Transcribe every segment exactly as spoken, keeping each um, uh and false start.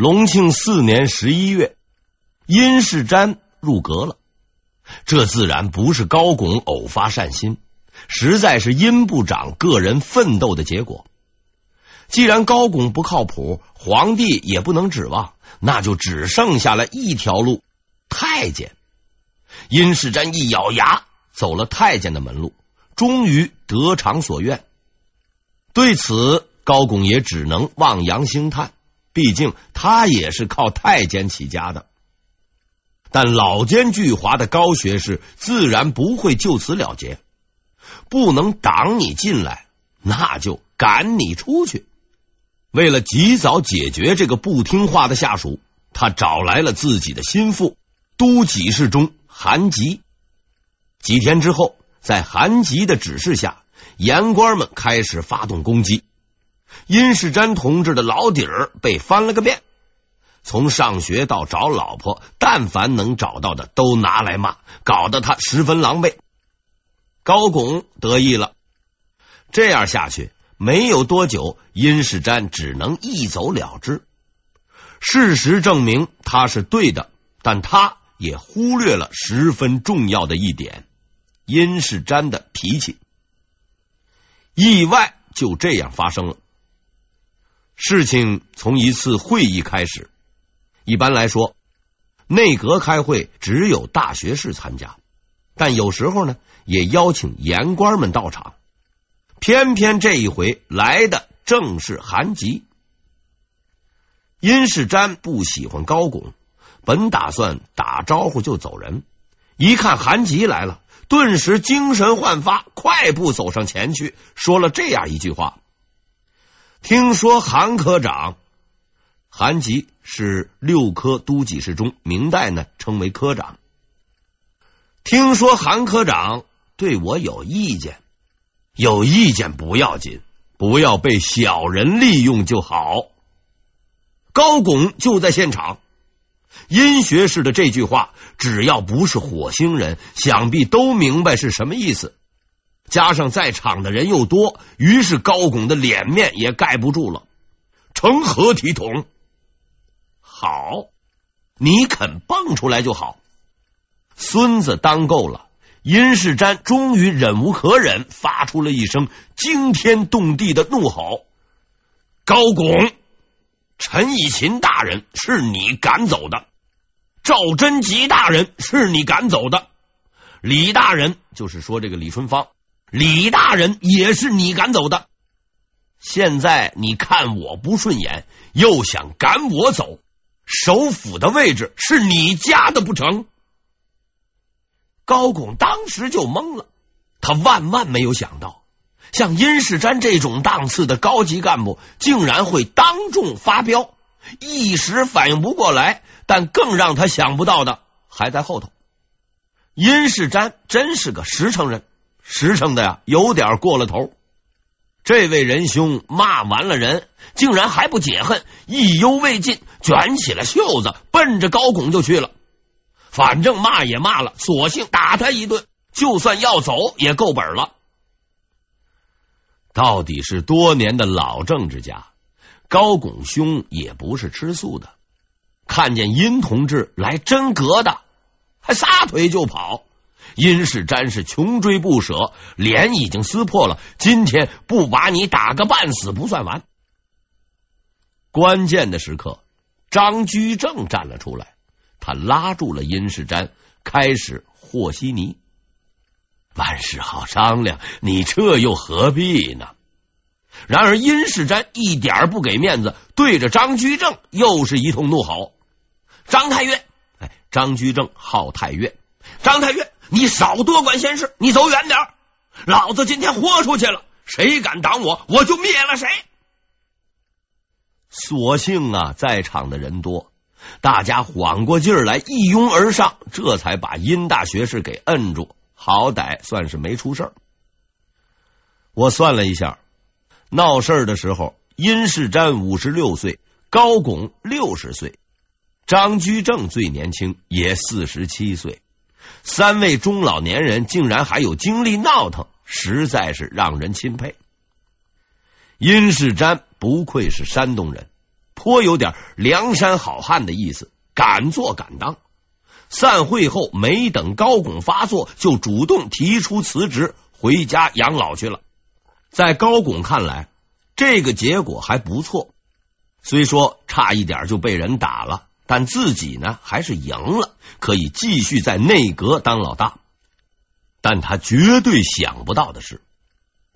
隆庆四年十一月，殷世瞻入阁了。这自然不是高拱偶发善心，实在是殷部长个人奋斗的结果。既然高拱不靠谱，皇帝也不能指望，那就只剩下了一条路，太监。殷世瞻一咬牙走了太监的门路，终于得偿所愿。对此高拱也只能望洋兴叹，毕竟他也是靠太监起家的。但老奸巨猾的高学士自然不会就此了结，不能挡你进来，那就赶你出去。为了及早解决这个不听话的下属，他找来了自己的心腹都给事中韩吉。几天之后，在韩吉的指示下，言官们开始发动攻击，殷世瞻同志的老底儿被翻了个遍，从上学到找老婆，但凡能找到的都拿来骂，搞得他十分狼狈。高拱得意了，这样下去没有多久，殷世瞻只能一走了之。事实证明他是对的，但他也忽略了十分重要的一点，殷世瞻的脾气。意外就这样发生了。事情从一次会议开始，一般来说，内阁开会只有大学士参加，但有时候呢，也邀请言官们到场。偏偏这一回来的正是韩吉。殷世瞻不喜欢高拱，本打算打招呼就走人，一看韩吉来了，顿时精神焕发，快步走上前去，说了这样一句话：听说韩科长。韩吉是六科都给事中，明代呢称为科长。听说韩科长对我有意见，有意见不要紧，不要被小人利用就好。高拱就在现场，殷学士的这句话，只要不是火星人，想必都明白是什么意思。加上在场的人又多，于是高拱的脸面也盖不住了。成何体统？好，你肯蹦出来就好。孙子当够了，殷世瞻终于忍无可忍，发出了一声惊天动地的怒吼：高拱！陈以勤大人是你赶走的，赵贞吉大人是你赶走的，李大人，就是说这个李春芳，李大人也是你赶走的。现在你看我不顺眼，又想赶我走，首府的位置是你家的不成？高拱当时就懵了，他万万没有想到，像殷世瞻这种档次的高级干部竟然会当众发飙，一时反应不过来，但更让他想不到的还在后头。殷世瞻真是个实诚人，实诚的呀有点过了头。这位仁兄骂完了人，竟然还不解恨，意犹未尽，卷起了袖子奔着高拱就去了。反正骂也骂了，索性打他一顿，就算要走也够本了。到底是多年的老政治家，高拱兄也不是吃素的，看见殷同志来真格的，还撒腿就跑。殷世瞻是穷追不舍，脸已经撕破了，今天不把你打个半死不算完。关键的时刻，张居正站了出来，他拉住了殷世瞻，开始和稀泥。万事好商量，你这又何必呢？然而殷世瞻一点不给面子，对着张居正又是一通怒吼：张太岳，哎，张居正号太岳，张太岳，你少多管闲事，你走远点，老子今天豁出去了，谁敢挡我，我就灭了谁。所幸啊，在场的人多，大家缓过劲儿来，一拥而上，这才把殷大学士给摁住，好歹算是没出事儿。我算了一下，闹事儿的时候，殷世瞻五十六岁，高拱六十岁，张居正最年轻，也四十七岁。三位中老年人竟然还有精力闹腾，实在是让人钦佩。殷世瞻不愧是山东人，颇有点梁山好汉的意思，敢做敢当。散会后，没等高拱发作，就主动提出辞职，回家养老去了。在高拱看来，这个结果还不错，虽说差一点就被人打了，但自己呢还是赢了，可以继续在内阁当老大。但他绝对想不到的是，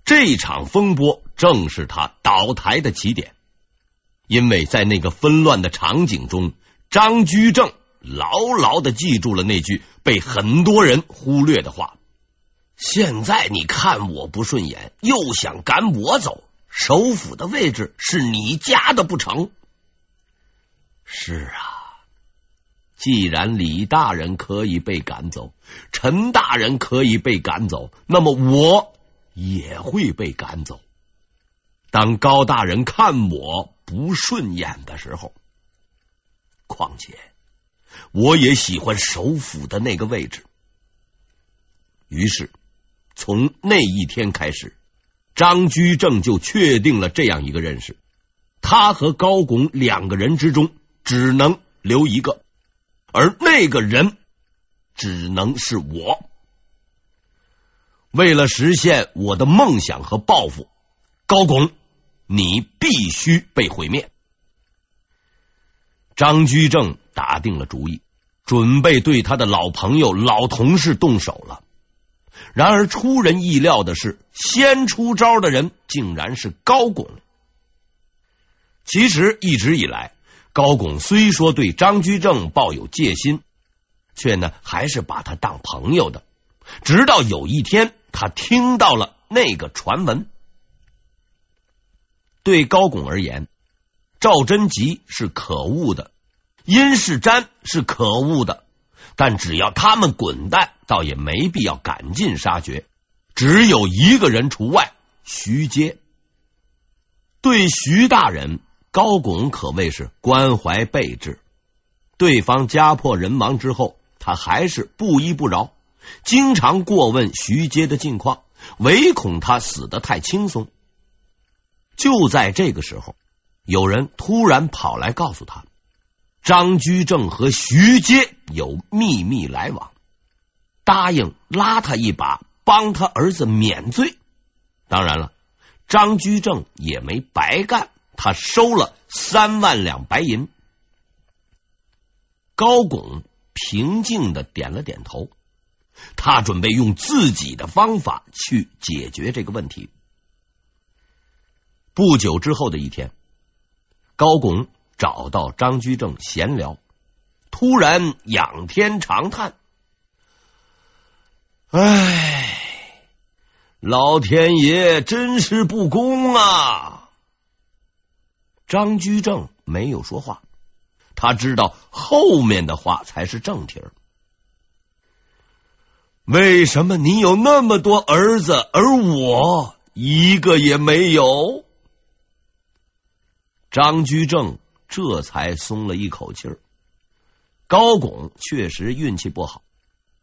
这场风波正是他倒台的起点。因为在那个纷乱的场景中，张居正牢牢地记住了那句被很多人忽略的话：现在你看我不顺眼，又想赶我走，首府的位置是你家的不成？是啊，既然李大人可以被赶走，陈大人可以被赶走，那么我也会被赶走。当高大人看我不顺眼的时候，况且我也喜欢首府的那个位置。于是从那一天开始，张居正就确定了这样一个认识：他和高拱两个人之中只能留一个，而那个人只能是我。为了实现我的梦想和抱负，高拱，你必须被毁灭。张居正打定了主意，准备对他的老朋友老同事动手了。然而出人意料的是，先出招的人竟然是高拱。其实一直以来，高拱虽说对张居正抱有戒心，却呢还是把他当朋友的。直到有一天，他听到了那个传闻。对高拱而言，赵贞吉是可恶的，殷世瞻是可恶的，但只要他们滚蛋，倒也没必要赶尽杀绝。只有一个人除外，徐阶。对徐大人，高拱可谓是关怀备至。对方家破人亡之后，他还是不依不饶，经常过问徐阶的近况，唯恐他死得太轻松。就在这个时候，有人突然跑来告诉他，张居正和徐阶有秘密来往，答应拉他一把，帮他儿子免罪。当然了，张居正也没白干，他收了三万两白银。高拱平静地点了点头，他准备用自己的方法去解决这个问题。不久之后的一天，高拱找到张居正闲聊，突然仰天长叹：唉，老天爷真是不公啊！张居正没有说话，他知道后面的话才是正题儿。为什么你有那么多儿子，而我一个也没有？张居正这才松了一口气儿。高拱确实运气不好，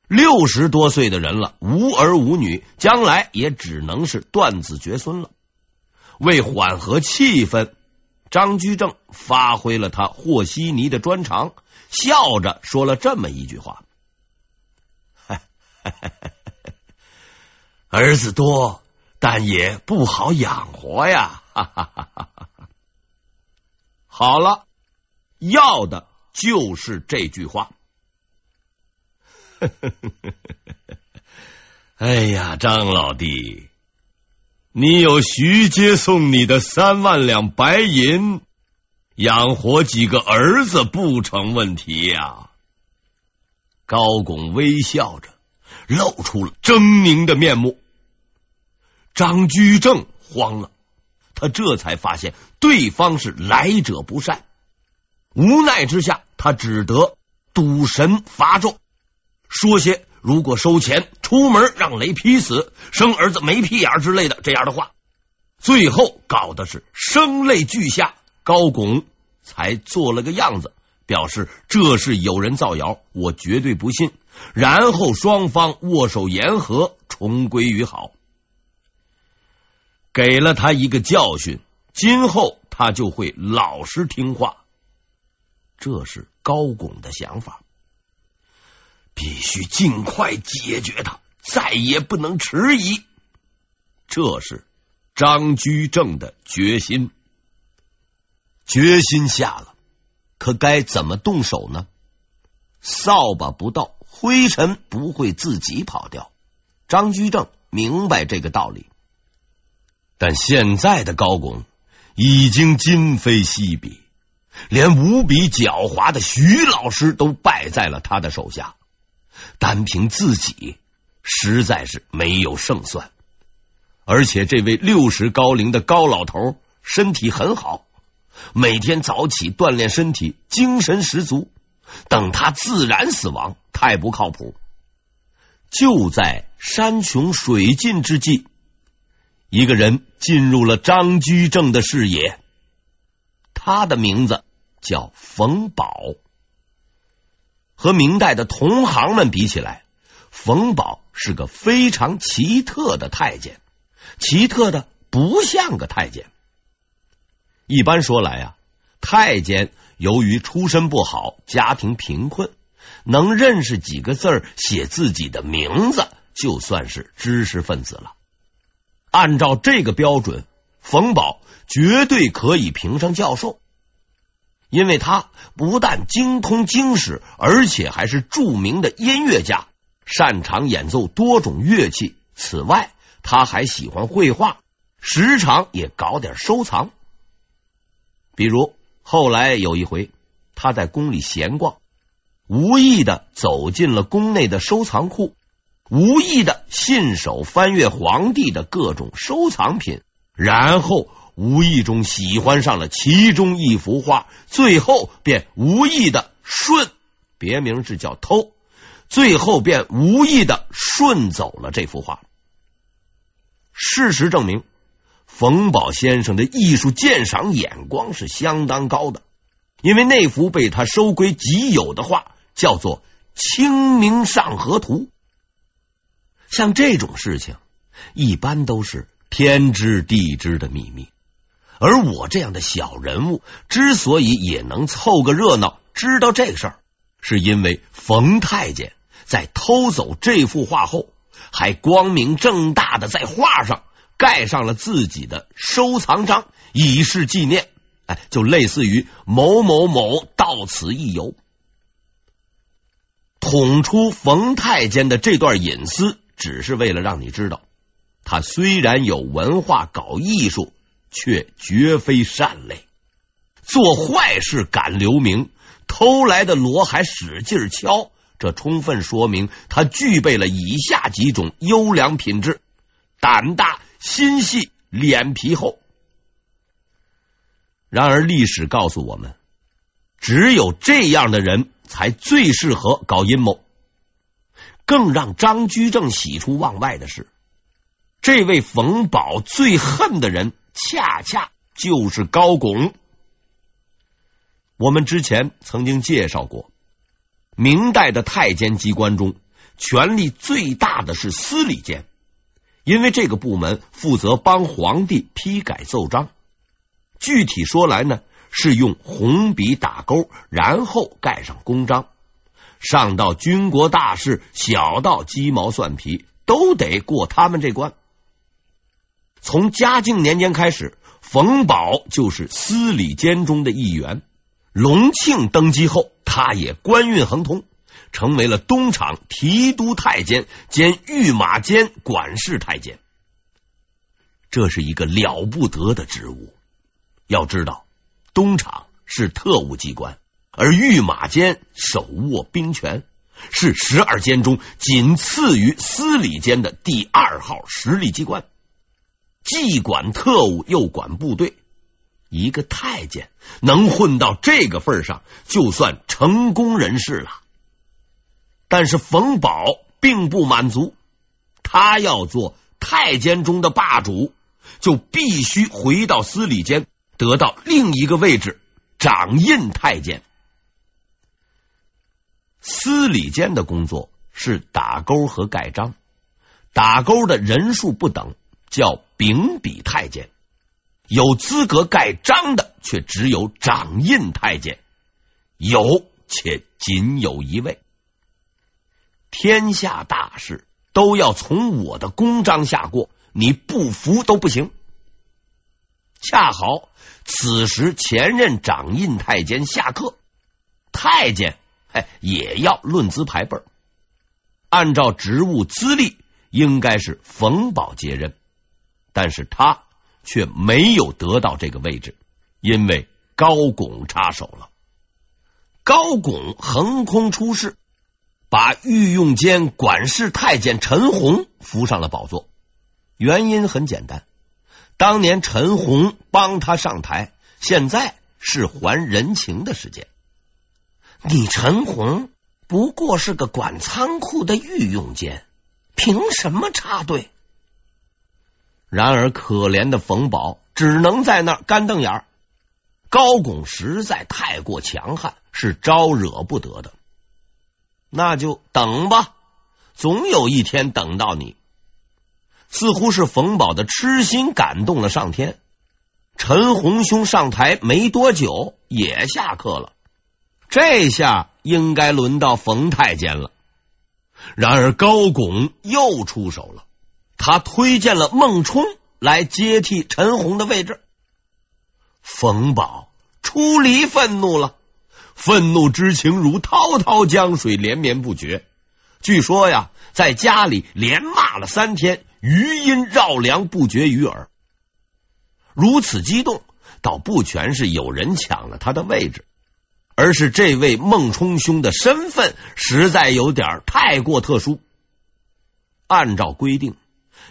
六十多岁的人了，无儿无女，将来也只能是断子绝孙了。为缓和气氛，张居正发挥了他和稀泥的专长，笑着说了这么一句话：儿子多，但也不好养活呀！哈哈哈哈。好了，要的就是这句话。哎呀，张老弟，你有徐阶送你的三万两白银，养活几个儿子不成问题呀。高拱微笑着，露出了狰狞的面目。张居正慌了，他这才发现对方是来者不善，无奈之下，他只得赌神伐纣，说些如果收钱、出门让雷劈死、生儿子没屁眼之类的这样的话，最后搞的是声泪俱下。高拱才做了个样子，表示这是有人造谣，我绝对不信，然后双方握手言和，重归于好。给了他一个教训，今后他就会老实听话。这是高拱的想法，必须尽快解决他，再也不能迟疑。这是张居正的决心。决心下了，可该怎么动手呢？扫把不到，灰尘不会自己跑掉。张居正明白这个道理，但现在的高拱已经今非昔比，连无比狡猾的徐老师都败在了他的手下，单凭自己实在是没有胜算。而且这位六十高龄的高老头身体很好，每天早起锻炼身体，精神十足，等他自然死亡太不靠谱。就在山穷水尽之际，一个人进入了张居正的视野，他的名字叫冯保。和明代的同行们比起来，冯保是个非常奇特的太监，奇特的不像个太监。一般说来啊，太监由于出身不好，家庭贫困，能认识几个字儿，写自己的名字，就算是知识分子了。按照这个标准，冯保绝对可以评上教授，因为他不但精通经史，而且还是著名的音乐家，擅长演奏多种乐器。此外，他还喜欢绘画，时常也搞点收藏。比如后来有一回，他在宫里闲逛，无意的走进了宫内的收藏库，无意的信手翻阅皇帝的各种收藏品，然后无意中喜欢上了其中一幅画，最后便无意的顺，别名是叫偷，最后便无意的顺走了这幅画。事实证明，冯保先生的艺术鉴赏眼光是相当高的，因为那幅被他收归己有的画叫做《清明上河图》。像这种事情一般都是天知地知的秘密，而我这样的小人物之所以也能凑个热闹知道这事儿，是因为冯太监在偷走这幅画后，还光明正大的在画上盖上了自己的收藏章，以示纪念。哎，就类似于某某某到此一游。捅出冯太监的这段隐私，只是为了让你知道，他虽然有文化搞艺术，却绝非善类，做坏事敢留名，偷来的锣还使劲敲，这充分说明他具备了以下几种优良品质：胆大、心细、脸皮厚。然而历史告诉我们，只有这样的人才最适合搞阴谋。更让张居正喜出望外的是，这位冯保最恨的人恰恰就是高拱。我们之前曾经介绍过，明代的太监机关中权力最大的是司礼监，因为这个部门负责帮皇帝批改奏章，具体说来呢，是用红笔打勾，然后盖上公章，上到军国大事，小到鸡毛蒜皮，都得过他们这关。从嘉靖年间开始，冯保就是司礼监中的一员。隆庆登基后，他也官运亨通，成为了东厂提督太监兼御马监管事太监。这是一个了不得的职务。要知道，东厂是特务机关，而御马监手握兵权，是十二监中仅次于司礼监的第二号实力机关，既管特务又管部队。一个太监能混到这个份上，就算成功人士了。但是冯保并不满足，他要做太监中的霸主，就必须回到司礼监，得到另一个位置，掌印太监。司礼监的工作是打勾和盖章，打勾的人数不等，叫秉笔太监。有资格盖章的却只有掌印太监，有且仅有一位。天下大事都要从我的公章下过，你不服都不行。恰好此时前任掌印太监下课，太监哎也要论资排辈，按照职务资历应该是冯保接任，但是他却没有得到这个位置，因为高拱插手了。高拱横空出世，把御用监管事太监陈洪扶上了宝座。原因很简单，当年陈洪帮他上台，现在是还人情的时间。你陈洪不过是个管仓库的御用监，凭什么插队？然而可怜的冯保只能在那儿干瞪眼儿。高拱实在太过强悍，是招惹不得的。那就等吧，总有一天等到你。似乎是冯保的痴心感动了上天，陈洪兄上台没多久也下课了，这下应该轮到冯太监了。然而高拱又出手了，他推荐了孟冲来接替陈洪的位置。冯保出离愤怒了，愤怒之情如滔滔江水连绵不绝。据说呀，在家里连骂了三天，余音绕梁不绝于耳。如此激动，倒不全是有人抢了他的位置，而是这位孟冲兄的身份实在有点太过特殊。按照规定，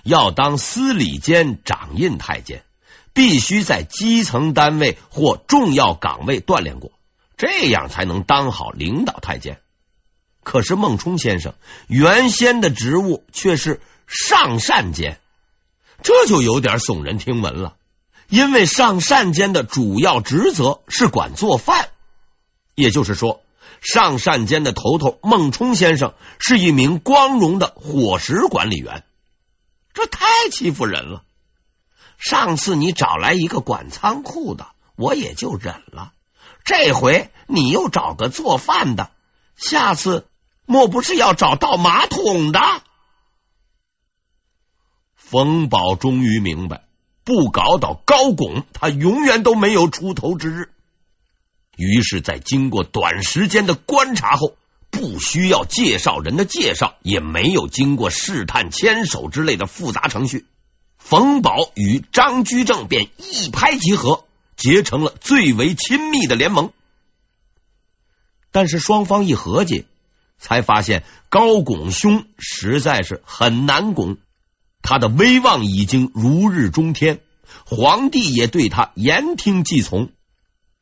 要当司礼监、掌印太监，必须在基层单位或重要岗位锻炼过，这样才能当好领导太监。可是孟冲先生原先的职务却是上善监，这就有点耸人听闻了。因为上善监的主要职责是管做饭，也就是说，上善监的头头孟冲先生是一名光荣的伙食管理员，这太欺负人了。上次你找来一个管仓库的，我也就忍了，这回你又找个做饭的，下次莫不是要找倒马桶的？冯保终于明白，不搞倒高拱，他永远都没有出头之日。于是在经过短时间的观察后，不需要介绍人的介绍，也没有经过试探、牵手之类的复杂程序，冯保与张居正便一拍即合，结成了最为亲密的联盟。但是双方一合计，才发现高拱兄实在是很难拱，他的威望已经如日中天，皇帝也对他言听计从，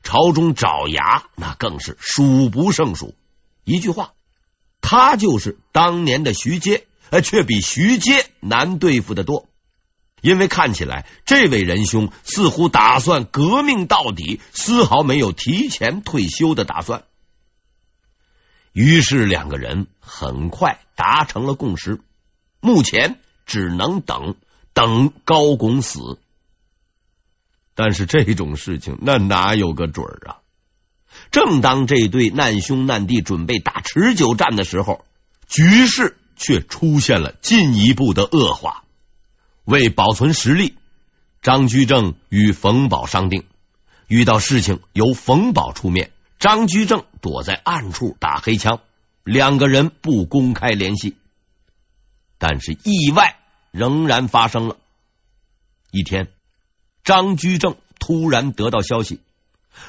朝中爪牙那更是数不胜数。一句话，他就是当年的徐阶，却比徐阶难对付得多。因为看起来这位仁兄似乎打算革命到底，丝毫没有提前退休的打算。于是两个人很快达成了共识，目前只能等等高拱死。但是这种事情那哪有个准儿啊？正当这对难兄难弟准备打持久战的时候，局势却出现了进一步的恶化。为保存实力，张居正与冯保商定，遇到事情由冯保出面，张居正躲在暗处打黑枪，两个人不公开联系。但是意外仍然发生了。一天，张居正突然得到消息，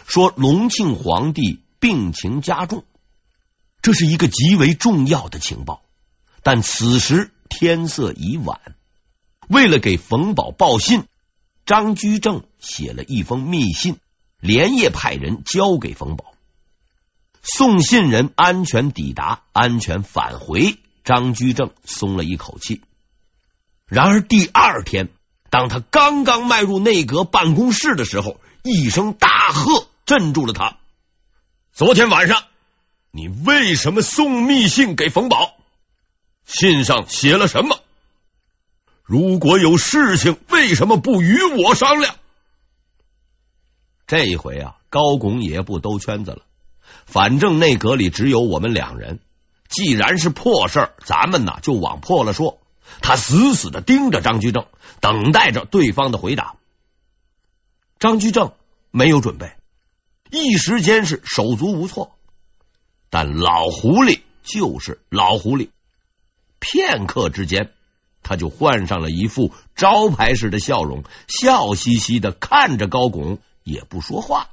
说隆庆皇帝病情加重，这是一个极为重要的情报。但此时天色已晚，为了给冯保报信，张居正写了一封密信，连夜派人交给冯保。送信人安全抵达，安全返回，张居正松了一口气。然而第二天，当他刚刚迈入内阁办公室的时候，一声大喝镇住了他。昨天晚上你为什么送密信给冯保？信上写了什么？如果有事情为什么不与我商量？这一回啊，高拱也不兜圈子了，反正内阁里只有我们两人，既然是破事儿，咱们呢就往破了说。他死死的盯着张居正，等待着对方的回答。张居正没有准备，一时间是手足无措。但老狐狸就是老狐狸，片刻之间他就换上了一副招牌式的笑容，笑嘻嘻的看着高拱，也不说话。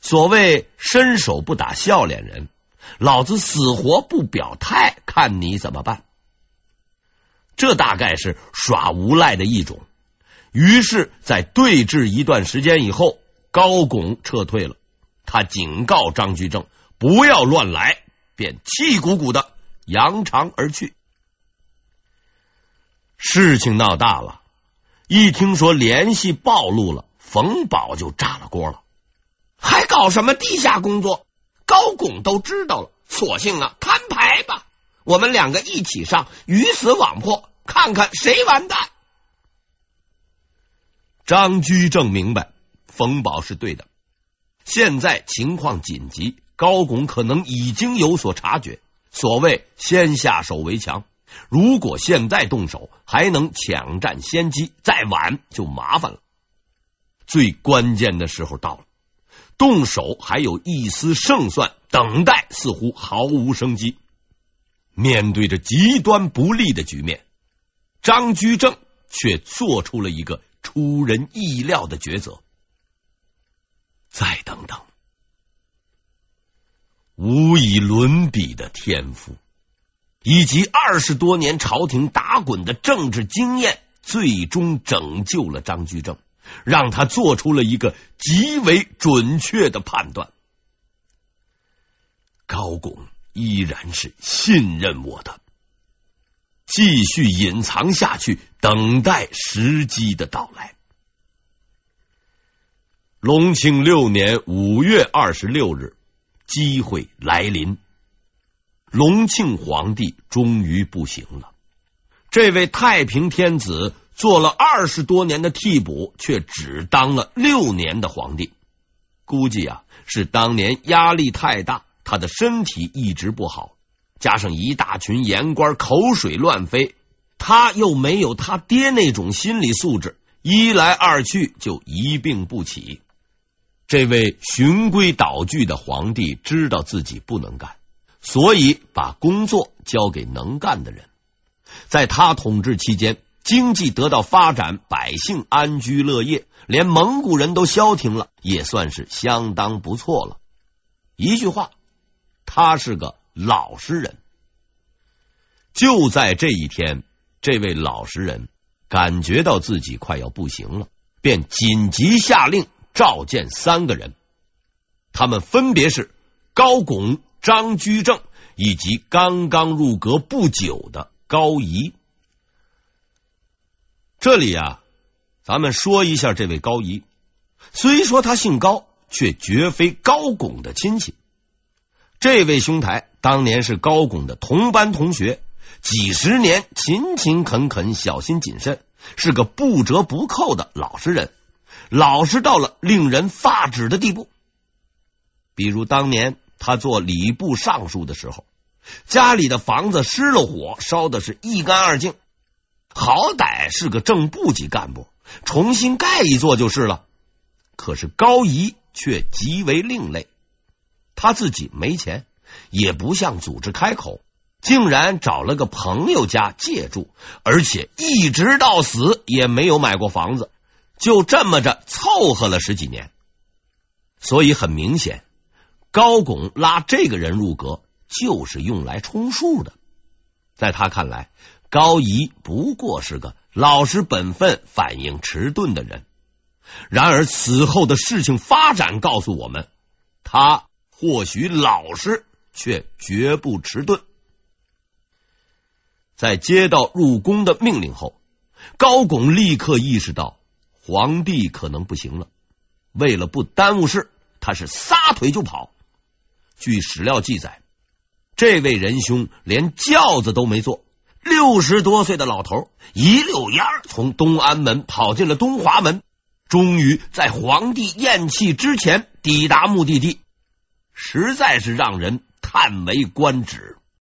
所谓伸手不打笑脸人，老子死活不表态，看你怎么办。这大概是耍无赖的一种。于是在对峙一段时间以后，高拱撤退了，他警告张居正不要乱来，便气鼓鼓的扬长而去。事情闹大了，一听说联系暴露了，冯保就炸了锅了，还搞什么地下工作，高拱都知道了，索性啊摊牌吧，我们两个一起上，鱼死网破，看看谁完蛋。张居正明白冯保是对的，现在情况紧急，高拱可能已经有所察觉，所谓先下手为强，如果现在动手还能抢占先机，再晚就麻烦了。最关键的时候到了，动手还有一丝胜算，等待似乎毫无生机。面对着极端不利的局面，张居正却做出了一个出人意料的抉择。再等等，无以伦比的天赋以及二十多年朝廷打滚的政治经验，最终拯救了张居正，让他做出了一个极为准确的判断。高拱依然是信任我的，继续隐藏下去，等待时机的到来。隆庆六年五月二十六日，机会来临。隆庆皇帝终于不行了，这位太平天子做了二十多年的替补，却只当了六年的皇帝。估计啊，是当年压力太大，他的身体一直不好，加上一大群言官口水乱飞，他又没有他爹那种心理素质，一来二去就一病不起。这位循规蹈矩的皇帝知道自己不能干，所以把工作交给能干的人。在他统治期间，经济得到发展，百姓安居乐业，连蒙古人都消停了，也算是相当不错了。一句话，他是个老实人。就在这一天，这位老实人感觉到自己快要不行了，便紧急下令召见三个人，他们分别是高拱、张居正以及刚刚入阁不久的高仪。这里啊，咱们说一下这位高仪。虽说他姓高，却绝非高拱的亲戚。这位兄台当年是高拱的同班同学，几十年勤勤恳恳，小心谨慎，是个不折不扣的老实人，老实到了令人发指的地步。比如当年他做礼部尚书的时候，家里的房子失了火，烧的是一干二净，好歹是个正部级干部，重新盖一座就是了。可是高仪却极为另类，他自己没钱，也不向组织开口，竟然找了个朋友家借住，而且一直到死也没有买过房子，就这么着凑合了十几年。所以很明显，高拱拉这个人入阁就是用来充数的。在他看来，高仪不过是个老实本分、反应迟钝的人。然而此后的事情发展告诉我们，他或许老实，却绝不迟钝。在接到入宫的命令后，高拱立刻意识到皇帝可能不行了，为了不耽误事，他是撒腿就跑。据史料记载，这位仁兄连轿子都没坐，六十多岁的老头一溜烟从东安门跑进了东华门，终于在皇帝咽气之前抵达目的地，实在是让人叹为观止。